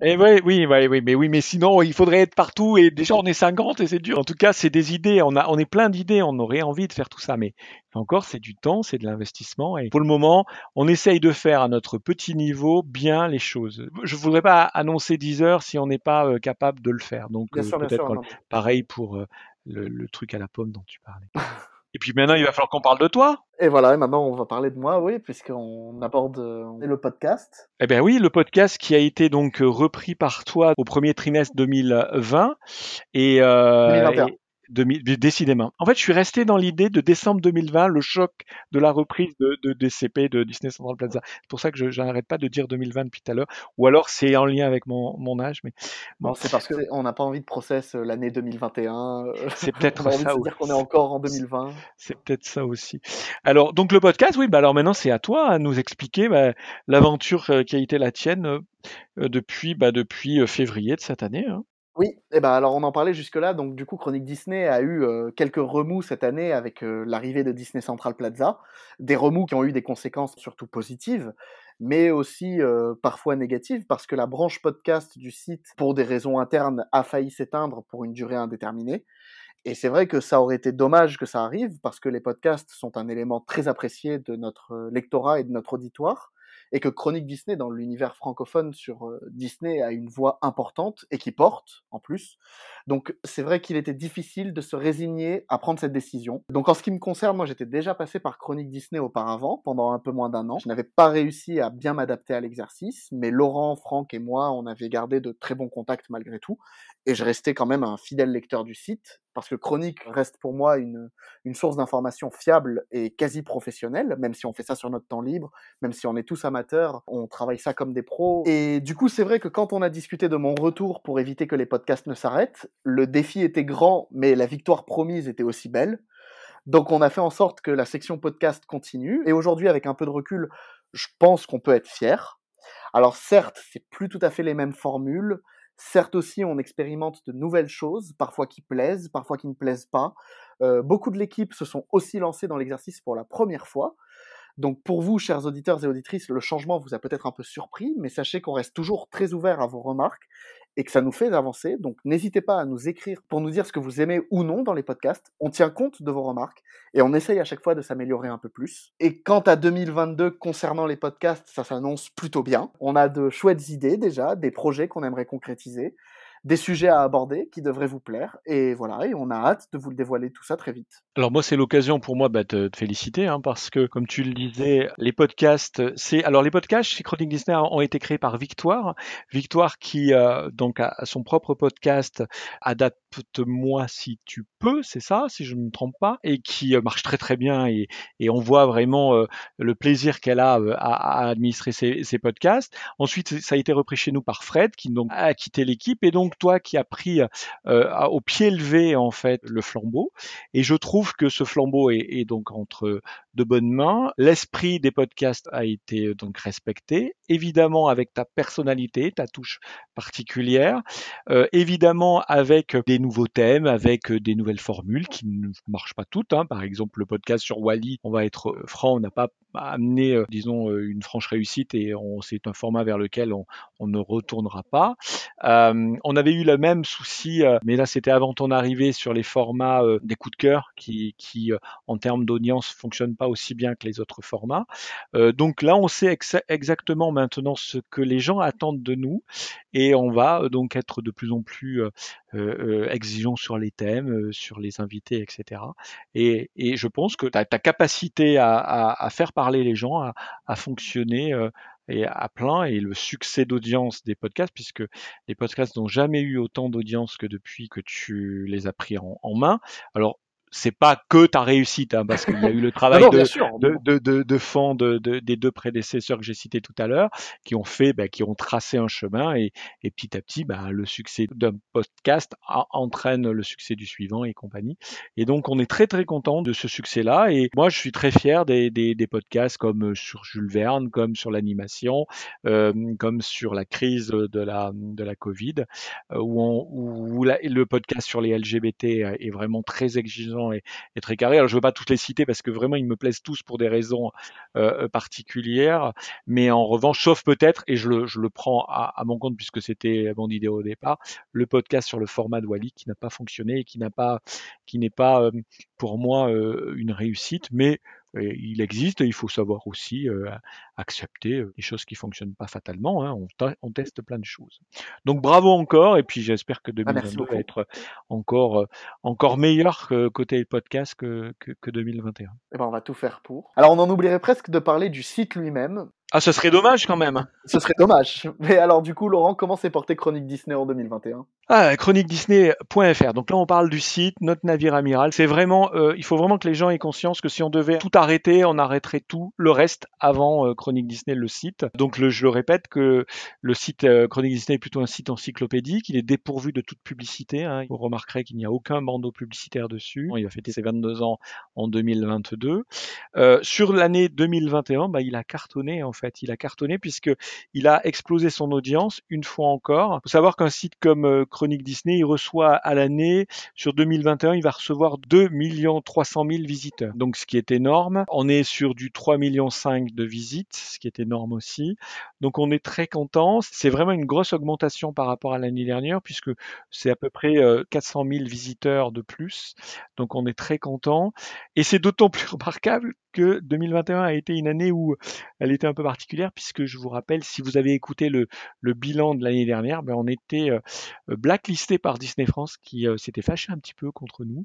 Et oui, oui, oui, oui, mais oui, mais sinon, il faudrait être partout et déjà on est cinquante et c'est dur. En tout cas, c'est des idées. On a, on est plein d'idées. On aurait envie de faire tout ça, mais encore, c'est du temps, c'est de l'investissement. Et pour le moment, on essaye de faire à notre petit niveau bien les choses. Je ne voudrais pas annoncer Deezer si on n'est pas euh, capable de le faire. Donc euh, sûr, peut-être sûr, pareil pour euh, le, le truc à la pomme dont tu parlais. Et puis maintenant, il va falloir qu'on parle de toi. Et voilà, et maintenant, on va parler de moi, oui, puisqu'on aborde euh, le podcast. Eh bien oui, le podcast qui a été donc repris par toi au premier trimestre deux mille vingt. Et, euh, deux mille vingt et un. Et... De, décidément. En fait, je suis resté dans l'idée de décembre deux mille vingt, le choc de la reprise de, de, des C P de Disney Central Plaza. C'est pour ça que je n'arrête pas de dire deux mille vingt depuis tout à l'heure, ou alors c'est en lien avec mon, mon âge. Mais bon. Non, c'est parce qu'on n'a pas envie de process l'année deux mille vingt et un. C'est peut-être ça. C'est-à-dire qu'on est encore en deux mille vingt. C'est, c'est peut-être ça aussi. Alors, donc le podcast, oui, bah alors maintenant c'est à toi à nous expliquer bah, l'aventure qui a été la tienne euh, depuis, bah, depuis février de cette année. Hein. Oui, eh ben alors on en parlait jusque-là, donc du coup Chronique Disney a eu euh, quelques remous cette année avec euh, l'arrivée de Disney Central Plaza, des remous qui ont eu des conséquences surtout positives, mais aussi euh, parfois négatives, parce que la branche podcast du site, pour des raisons internes, a failli s'éteindre pour une durée indéterminée, et c'est vrai que ça aurait été dommage que ça arrive, parce que les podcasts sont un élément très apprécié de notre lectorat et de notre auditoire, et que Chronique Disney, dans l'univers francophone sur Disney, a une voix importante et qui porte, en plus. Donc, c'est vrai qu'il était difficile de se résigner à prendre cette décision. Donc, en ce qui me concerne, moi, j'étais déjà passé par Chronique Disney auparavant, pendant un peu moins d'un an. Je n'avais pas réussi à bien m'adapter à l'exercice, mais Laurent, Franck et moi, on avait gardé de très bons contacts malgré tout, et je restais quand même un fidèle lecteur du site, parce que Chronique reste pour moi une, une source d'information fiable et quasi professionnelle, même si on fait ça sur notre temps libre, même si on est tous amateurs, on travaille ça comme des pros. Et du coup, c'est vrai que quand on a discuté de mon retour pour éviter que les podcasts ne s'arrêtent, le défi était grand, mais la victoire promise était aussi belle. Donc on a fait en sorte que la section podcast continue. Et aujourd'hui, avec un peu de recul, je pense qu'on peut être fier. Alors certes, c'est plus tout à fait les mêmes formules, certes aussi, on expérimente de nouvelles choses, parfois qui plaisent, parfois qui ne plaisent pas. Euh, beaucoup de l'équipe se sont aussi lancés dans l'exercice pour la première fois. Donc pour vous, chers auditeurs et auditrices, le changement vous a peut-être un peu surpris, mais sachez qu'on reste toujours très ouvert à vos remarques et que ça nous fait avancer. Donc n'hésitez pas à nous écrire pour nous dire ce que vous aimez ou non dans les podcasts. On tient compte de vos remarques et on essaye à chaque fois de s'améliorer un peu plus. Et quant à deux mille vingt-deux, concernant les podcasts, ça s'annonce plutôt bien. On a de chouettes idées déjà, des projets qu'on aimerait concrétiser, des sujets à aborder qui devraient vous plaire, et voilà, et on a hâte de vous le dévoiler tout ça très vite. Alors moi, c'est l'occasion pour moi bah, de te féliciter, hein, parce que, comme tu le disais, les podcasts, c'est... Alors les podcasts chez Chronique Disney ont été créés par Victoire, Victoire qui euh, donc a son propre podcast, Adapte-moi si tu peux, c'est ça, si je ne me trompe pas, et qui euh, marche très très bien, et, et on voit vraiment euh, le plaisir qu'elle a euh, à, à administrer ses, ses podcasts. Ensuite, ça a été repris chez nous par Fred, qui donc a quitté l'équipe, et donc toi qui as pris euh, au pied levé en fait le flambeau, et je trouve que ce flambeau est, est donc entre de bonnes mains. L'esprit des podcasts a été donc respecté, évidemment avec ta personnalité, ta touche particulière, euh, évidemment avec des nouveaux thèmes, avec des nouvelles formules qui ne marchent pas toutes, hein. Par exemple le podcast sur Wally, on va être franc, on n'a pas amené euh, disons une franche réussite, et on, c'est un format vers lequel on, on ne retournera pas. Euh, on avait eu le même souci, euh, mais là c'était avant ton arrivée, sur les formats euh, des coups de cœur qui, qui euh, en termes d'audience fonctionnent pas aussi bien que les autres formats. Euh, donc là, on sait ex- exactement maintenant ce que les gens attendent de nous, et on va euh, donc être de plus en plus euh, euh, exigeant sur les thèmes, euh, sur les invités, et cetera. Et, et je pense que ta capacité à, à, à faire parler les gens, à, à fonctionner euh, et à plein, et le succès d'audience des podcasts, puisque les podcasts n'ont jamais eu autant d'audience que depuis que tu les as pris en, en main. Alors, c'est pas que ta réussite, hein, parce qu'il y a eu le travail non, non, de, de, de, de, de fond de, de, des deux prédécesseurs que j'ai cités tout à l'heure, qui ont fait, bah, qui ont tracé un chemin, et, et petit à petit, bah, le succès d'un podcast a, entraîne le succès du suivant et compagnie. Et donc, on est très très content de ce succès-là, et moi, je suis très fier des, des, des podcasts comme sur Jules Verne, comme sur l'animation, euh, comme sur la crise de la, de la Covid, où, on, où la, le podcast sur les L G B T est vraiment très exigeant Et, et très carré. Alors je ne veux pas tous les citer parce que vraiment ils me plaisent tous pour des raisons euh, particulières, mais en revanche, sauf peut-être, et je le, je le prends à, à mon compte puisque c'était mon idée au départ, le podcast sur le format de Wally qui n'a pas fonctionné et qui n'a pas, qui n'est pas euh, pour moi euh, une réussite, mais euh, il existe et il faut savoir aussi euh, accepter les choses qui ne fonctionnent pas fatalement, hein. on, t- on teste plein de choses. Donc bravo encore, et puis j'espère que deux mille vingt-deux ah, va être encore, euh, encore meilleur que, côté podcast que, que, que deux mille vingt et un. Et ben on va tout faire pour. Alors on en oublierait presque de parler du site lui-même. Ah, ce serait dommage quand même. Ce serait dommage. Mais alors du coup, Laurent, comment s'est portée Chronique Disney en deux mille vingt et un ? Ah, chronique disney point f r. Donc là, on parle du site, notre navire amiral. C'est vraiment, euh, il faut vraiment que les gens aient conscience que si on devait tout arrêter, on arrêterait tout le reste avant euh, Chronique Disney, le site. Donc le, je le répète que le site euh, Chronique Disney est plutôt un site encyclopédique. Il est dépourvu de toute publicité. Hein. Vous remarquerez qu'il n'y a aucun bandeau publicitaire dessus. Il va fêter ses vingt-deux ans en deux mille vingt-deux. Euh, sur l'année deux mille vingt et un, bah, il a cartonné en fait. En fait, il a cartonné puisqu'il a explosé son audience une fois encore. Il faut savoir qu'un site comme Chronique Disney, il reçoit à l'année, sur deux mille vingt et un, il va recevoir deux millions trois cent mille visiteurs. Donc, ce qui est énorme. On est sur du trois millions cinq de visites, ce qui est énorme aussi. Donc, on est très content. C'est vraiment une grosse augmentation par rapport à l'année dernière puisque c'est à peu près quatre cent mille visiteurs de plus. Donc, on est très content. Et c'est d'autant plus remarquable que deux mille vingt et un a été une année où elle était un peu particulière puisque je vous rappelle, si vous avez écouté le, le bilan de l'année dernière, ben on était euh, blacklisté par Disney France qui euh, s'était fâché un petit peu contre nous.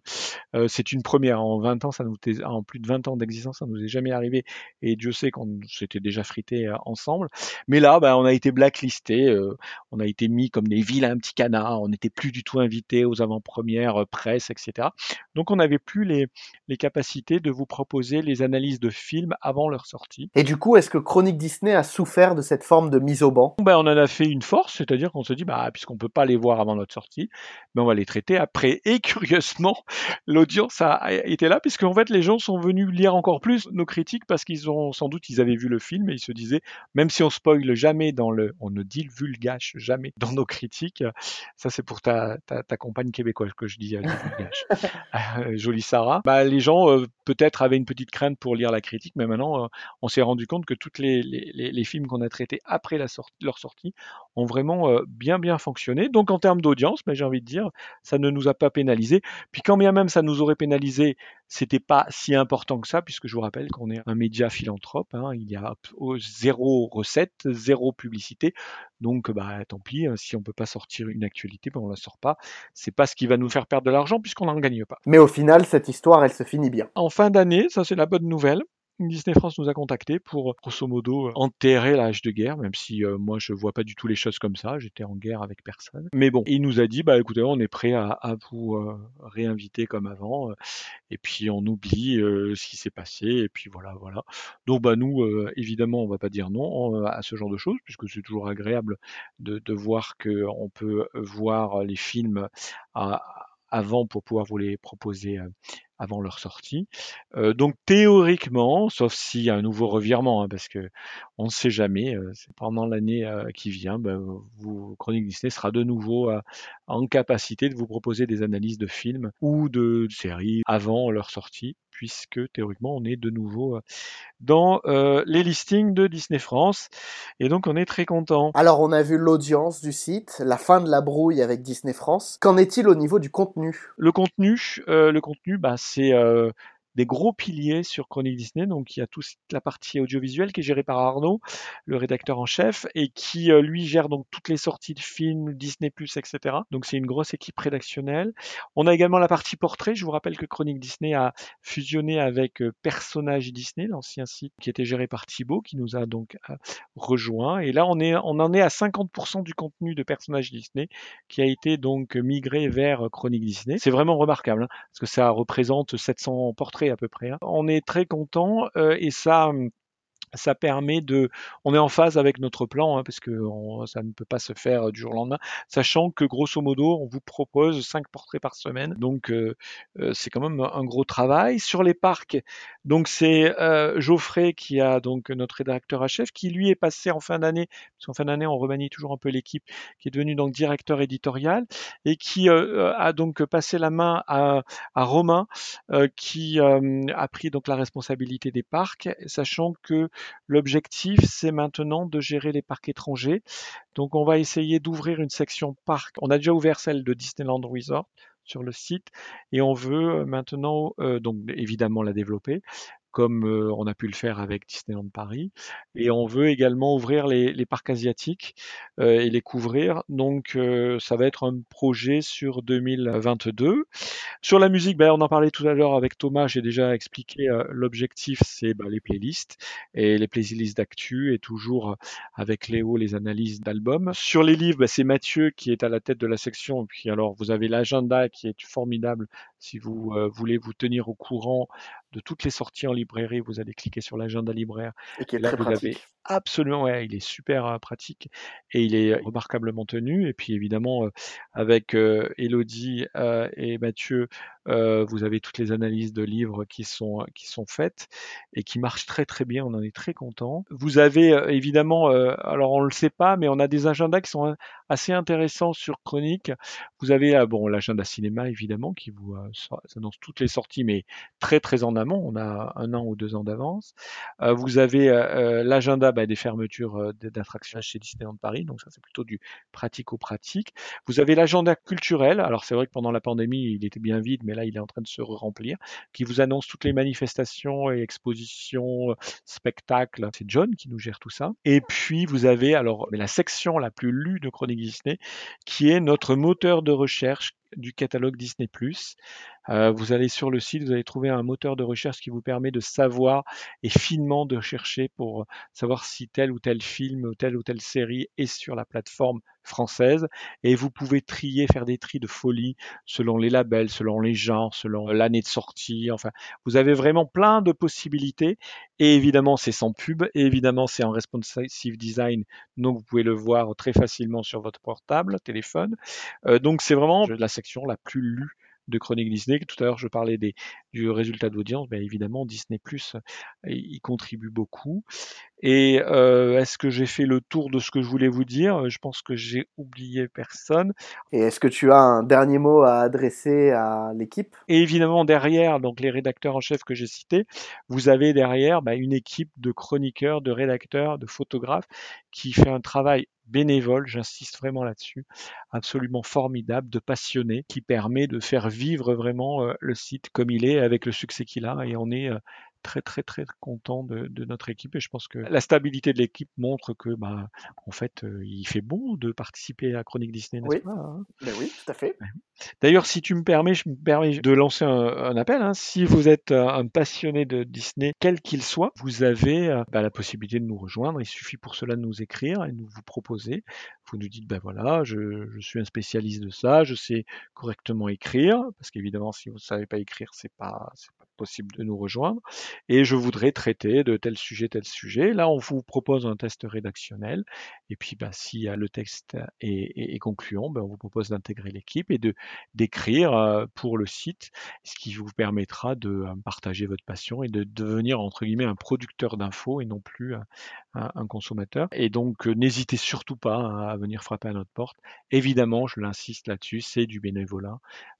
Euh, c'est une première en vingt ans, ça nous était, en plus de vingt ans d'existence, ça nous est jamais arrivé et Dieu sait qu'on s'était déjà frité euh, ensemble. Mais là, ben, on a été blacklisté, euh, on a été mis comme des vilains petits canards, on n'était plus du tout invité aux avant-premières, euh, presse, et cetera. Donc on n'avait plus les, les capacités de vous proposer les analyses de films avant leur sortie. Et du coup, est-ce que Chronique Disney a souffert de cette forme de mise au banc? Ben, on en a fait une force, c'est-à-dire qu'on se dit, bah, puisqu'on ne peut pas les voir avant notre sortie, ben, on va les traiter après. Et curieusement, l'audience a été là, puisque en fait, les gens sont venus lire encore plus nos critiques, parce qu'ils ont sans doute, ils avaient vu le film, et ils se disaient, même si on spoile jamais dans le... On ne dit le vulgache jamais dans nos critiques. Ça, c'est pour ta, ta, ta compagne québécoise que je dis, le vulgache. euh, jolie Sarah. Ben, les gens, euh, peut-être, avaient une petite crainte pour lire la critique, mais maintenant, euh, on s'est rendu compte que toutes les, les, les films qu'on a traités après la sorti, leur sortie ont vraiment euh, bien bien fonctionné. Donc en termes d'audience, mais j'ai envie de dire, ça ne nous a pas pénalisé. Puis quand bien même ça nous aurait pénalisé, c'était pas si important que ça, puisque je vous rappelle qu'on est un média philanthrope, hein, il y a zéro recette, zéro publicité, donc bah tant pis, hein, si on peut pas sortir une actualité, bah, on la sort pas. C'est pas ce qui va nous faire perdre de l'argent puisqu'on n'en gagne pas. Mais au final, cette histoire, elle se finit bien. En fin d'année, ça c'est la bonne nouvelle. Disney France nous a contactés pour, grosso modo, enterrer la hache de guerre, même si euh, moi, je vois pas du tout les choses comme ça. J'étais en guerre avec personne. Mais bon, il nous a dit, bah écoutez, on est prêt à, à vous euh, réinviter comme avant. Euh, et puis, on oublie euh, ce qui s'est passé. Et puis, voilà, voilà. Donc, bah nous, euh, évidemment, on va pas dire non euh, à ce genre de choses, puisque c'est toujours agréable de, de voir qu'on peut voir les films à, avant pour pouvoir vous les proposer euh, avant leur sortie. Euh, donc théoriquement, sauf s'il y a un nouveau revirement, hein, parce que on ne sait jamais, euh, c'est pendant l'année euh, qui vient, ben, vous, Chronique Disney sera de nouveau euh, en capacité de vous proposer des analyses de films ou de séries avant leur sortie, puisque théoriquement on est de nouveau euh, dans euh, les listings de Disney France, et donc on est très content. Alors on a vu l'audience du site, la fin de la brouille avec Disney France. Qu'en est-il au niveau du contenu ? Le contenu, euh, le contenu, bah c'est euh, des gros piliers sur Chronique Disney. Donc il y a toute la partie audiovisuelle qui est gérée par Arnaud, le rédacteur en chef, et qui euh, lui gère donc toutes les sorties de films, Disney+, et cetera. Donc c'est une grosse équipe rédactionnelle. On a également la partie portrait. Je vous rappelle que Chronique Disney a fusionné avec euh, Personnages Disney, l'ancien site qui était géré par Thibaut, qui nous a donc euh, rejoint. Et là on, est, on en est à cinquante pour cent du contenu de Personnages Disney qui a été donc migré vers Chronique Disney. C'est vraiment remarquable, hein, parce que ça représente sept cents portraits à peu près. Hein. On est très contents euh, et ça... Ça permet de... On est en phase avec notre plan, hein, parce que on, ça ne peut pas se faire du jour au lendemain, sachant que grosso modo, on vous propose cinq portraits par semaine. Donc, euh, c'est quand même un gros travail. Sur les parcs, donc c'est euh, Geoffrey qui a donc notre rédacteur en chef, qui lui est passé en fin d'année, parce qu'en fin d'année, on remanie toujours un peu l'équipe, qui est devenu donc directeur éditorial, et qui euh, a donc passé la main à, à Romain, euh, qui euh, a pris donc la responsabilité des parcs, sachant que l'objectif, c'est maintenant de gérer les parcs étrangers. Donc, on va essayer d'ouvrir une section parc. On a déjà ouvert celle de Disneyland Resort sur le site et on veut maintenant, euh, donc évidemment, la développer, comme euh, on a pu le faire avec Disneyland Paris. Et on veut également ouvrir les, les parcs asiatiques euh, et les couvrir. Donc, euh, ça va être un projet sur deux mille vingt-deux. Sur la musique, ben, on en parlait tout à l'heure avec Thomas. J'ai déjà expliqué euh, l'objectif, c'est ben, les playlists. Et les playlists d'actu et toujours avec Léo, les analyses d'albums. Sur les livres, ben, c'est Mathieu qui est à la tête de la section. Et puis alors, vous avez l'agenda qui est formidable si vous euh, voulez vous tenir au courant de toutes les sorties en librairie. Vous allez cliquer sur l'agenda libraire. Et qui est et là, très pratique. Absolument, ouais, il est super pratique et il est remarquablement tenu. Et puis évidemment, euh, avec euh, Elodie euh, et Mathieu, euh, vous avez toutes les analyses de livres qui sont, qui sont faites et qui marchent très très bien. On en est très content. Vous avez euh, évidemment, euh, alors on ne le sait pas, mais on a des agendas qui sont assez intéressants sur Chronique. Vous avez euh, bon, l'agenda cinéma évidemment qui vous euh, annonce toutes les sorties, mais très très en amont. On a un an ou deux ans d'avance. Euh, vous avez euh, l'agenda Bah, des fermetures euh, d'attractions chez Disneyland Paris, donc ça c'est plutôt du pratico-pratique. Vous avez l'agenda culturel, alors c'est vrai que pendant la pandémie il était bien vide, mais là il est en train de se remplir, qui vous annonce toutes les manifestations et expositions, spectacles. C'est John qui nous gère tout ça. Et puis vous avez alors la section la plus lue de Chronique Disney, qui est notre moteur de recherche du catalogue Disney plus. Euh, vous allez sur le site, vous allez trouver un moteur de recherche qui vous permet de savoir et finement de chercher pour savoir si tel ou tel film, telle ou telle série est sur la plateforme française. Et vous pouvez trier, faire des tris de folie selon les labels, selon les genres, selon l'année de sortie. Enfin, vous avez vraiment plein de possibilités. Et évidemment, c'est sans pub. Et évidemment, c'est en responsive design. Donc, vous pouvez le voir très facilement sur votre portable, téléphone. Euh, donc, c'est vraiment la section la plus lue de Chronique Disney. Tout à l'heure, je parlais des, du résultat d'audience. Bien évidemment, Disney plus, y contribue beaucoup. Et euh, est-ce que j'ai fait le tour de ce que je voulais vous dire? Je pense que j'ai oublié personne. Et est-ce que tu as un dernier mot à adresser à l'équipe? Et évidemment, derrière, donc les rédacteurs en chef que j'ai cités, vous avez derrière bah, une équipe de chroniqueurs, de rédacteurs, de photographes qui fait un travail bénévole, j'insiste vraiment là-dessus, absolument formidable, de passionné, qui permet de faire vivre vraiment euh, le site comme il est, avec le succès qu'il a, et on est euh, très très très content de, de notre équipe, et je pense que la stabilité de l'équipe montre que, bah, en fait, euh, il fait bon de participer à Chronique Disney, n'est-ce oui. pas hein ben Oui, tout à fait. D'ailleurs, si tu me permets, je me permets de lancer un, un appel, hein. Si vous êtes un, un passionné de Disney, quel qu'il soit, vous avez euh, bah, la possibilité de nous rejoindre, il suffit pour cela de nous écrire et de vous proposer. Vous nous dites, ben voilà, je, je suis un spécialiste de ça, je sais correctement écrire, parce qu'évidemment, si vous ne savez pas écrire, c'est pas, c'est pas possible de nous rejoindre, et je voudrais traiter de tel sujet, tel sujet. Là, on vous propose un test rédactionnel, et puis ben, si le texte est, est, est concluant, ben, on vous propose d'intégrer l'équipe et de, d'écrire pour le site, ce qui vous permettra de partager votre passion et de devenir, entre guillemets, un producteur d'infos et non plus un, un, un consommateur. Et donc, n'hésitez surtout pas à venir frapper à notre porte. Évidemment, je l'insiste là-dessus, c'est du bénévolat.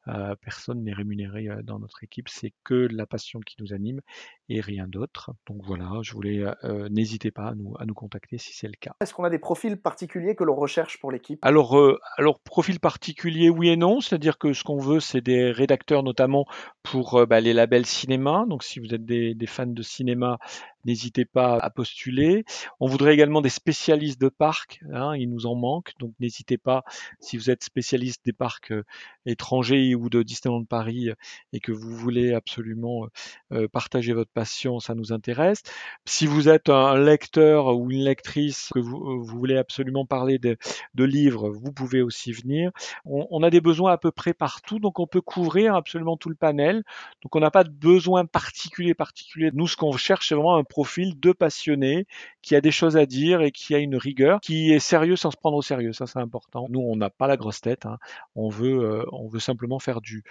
Euh, personne n'est rémunéré dans notre équipe, c'est que la passion qui nous anime et rien d'autre. Donc voilà, je voulais, euh, n'hésitez pas à nous, à nous contacter si c'est le cas. Est-ce qu'on a des profils particuliers que l'on recherche pour l'équipe ? Alors, euh, alors profil particulier, oui et non. C'est-à-dire que ce qu'on veut, c'est des rédacteurs notamment pour euh, bah, les labels cinéma. Donc si vous êtes des, des fans de cinéma, n'hésitez pas à postuler. On voudrait également des spécialistes de parcs, hein, il nous en manque, donc n'hésitez pas, si vous êtes spécialiste des parcs euh, étrangers ou de Disneyland Paris et que vous voulez absolument euh, partager votre passion, ça nous intéresse. Si vous êtes un lecteur ou une lectrice, que vous, euh, vous voulez absolument parler de, de livres, vous pouvez aussi venir. On, on a des besoins à peu près partout, donc on peut couvrir absolument tout le panel, donc on n'a pas de besoin particulier, particulier. Nous, ce qu'on cherche, c'est vraiment un profil de passionné qui a des choses à dire et qui a une rigueur, qui est sérieux sans se prendre au sérieux, ça c'est important. Nous, on n'a pas la grosse tête, hein. On veut, euh, on veut simplement faire du,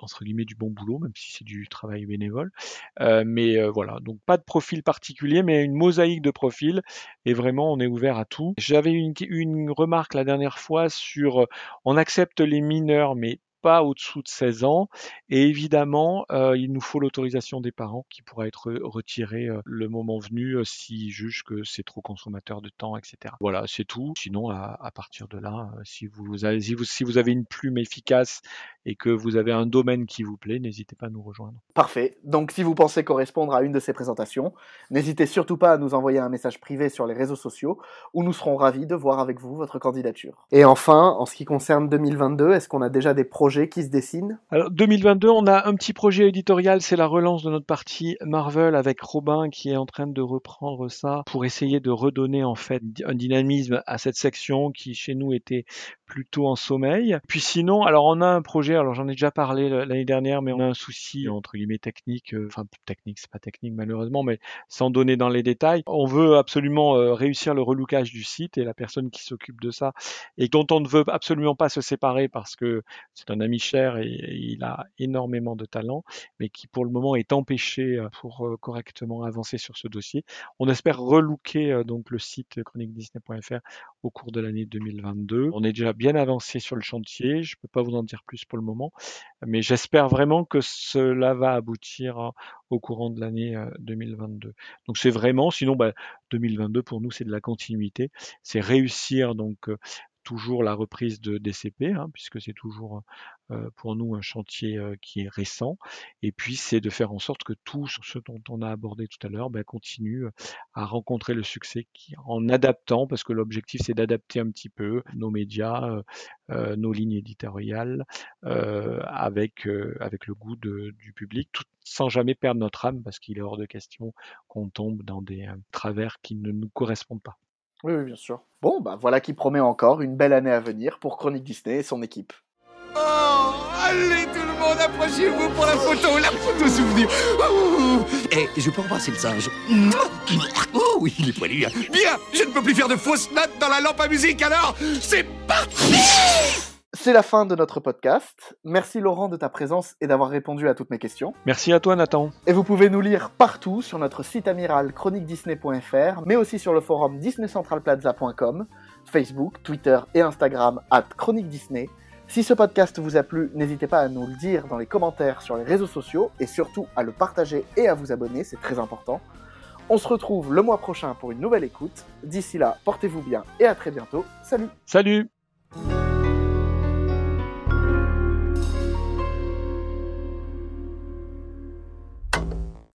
entre guillemets, du bon boulot, même si c'est du travail bénévole. Euh, mais euh, voilà, donc pas de profil particulier, mais une mosaïque de profils, et vraiment on est ouvert à tout. J'avais une, une remarque la dernière fois sur, on accepte les mineurs, mais pas au-dessous de seize ans, et évidemment euh, il nous faut l'autorisation des parents qui pourra être retirée euh, le moment venu euh, s'ils jugent que c'est trop consommateur de temps, et cetera. Voilà, c'est tout. Sinon, à, à partir de là, euh, si, vous avez, si, vous, si vous avez une plume efficace et que vous avez un domaine qui vous plaît, n'hésitez pas à nous rejoindre. Parfait. Donc si vous pensez correspondre à une de ces présentations, n'hésitez surtout pas à nous envoyer un message privé sur les réseaux sociaux où nous serons ravis de voir avec vous votre candidature. Et enfin, en ce qui concerne deux mille vingt-deux, est-ce qu'on a déjà des projets qui se dessine? Alors deux mille vingt-deux, on a un petit projet éditorial, c'est la relance de notre partie Marvel avec Romain qui est en train de reprendre ça pour essayer de redonner en fait un dynamisme à cette section qui chez nous était plutôt en sommeil. Puis sinon, alors on a un projet, alors j'en ai déjà parlé l'année dernière, mais on a un souci entre guillemets technique, euh, enfin technique, c'est pas technique malheureusement, mais sans donner dans les détails. On veut absolument euh, réussir le relookage du site et la personne qui s'occupe de ça et dont on ne veut absolument pas se séparer parce que c'est un ami cher et il a énormément de talent, mais qui pour le moment est empêché pour correctement avancer sur ce dossier. On espère relooker donc le site chronique disney point f r au cours de l'année deux mille vingt-deux. On est déjà bien avancé sur le chantier, je ne peux pas vous en dire plus pour le moment, mais j'espère vraiment que cela va aboutir au courant de l'année deux mille vingt-deux. Donc c'est vraiment, sinon bah, deux mille vingt-deux pour nous c'est de la continuité, c'est réussir donc toujours la reprise de D C P, hein, puisque c'est toujours euh, pour nous un chantier euh, qui est récent. Et puis, c'est de faire en sorte que tout ce dont on a abordé tout à l'heure ben, continue à rencontrer le succès qui, en adaptant, parce que l'objectif, c'est d'adapter un petit peu nos médias, euh, euh, nos lignes éditoriales, euh, avec, euh, avec le goût de, du public, tout, sans jamais perdre notre âme, parce qu'il est hors de question qu'on tombe dans des euh, travers qui ne nous correspondent pas. Oui, oui, bien sûr. Bon, bah voilà qui promet encore une belle année à venir pour Chronique Disney et son équipe. Oh, allez tout le monde, approchez-vous pour la photo, la photo souvenir. Eh, je peux embrasser le singe. Oh oui, il est poilu. Hein. Bien, je ne peux plus faire de fausses notes dans la lampe à musique, alors c'est parti. C'est la fin de notre podcast. Merci Laurent de ta présence et d'avoir répondu à toutes mes questions. Merci à toi Nathan. Et vous pouvez nous lire partout sur notre site amiral chronique disney point f r, mais aussi sur le forum disney central plaza point com, Facebook, Twitter et Instagram arobase chronique disney. Si ce podcast vous a plu, n'hésitez pas à nous le dire dans les commentaires sur les réseaux sociaux et surtout à le partager et à vous abonner, c'est très important. On se retrouve le mois prochain pour une nouvelle écoute. D'ici là, portez-vous bien et à très bientôt. Salut. Salut.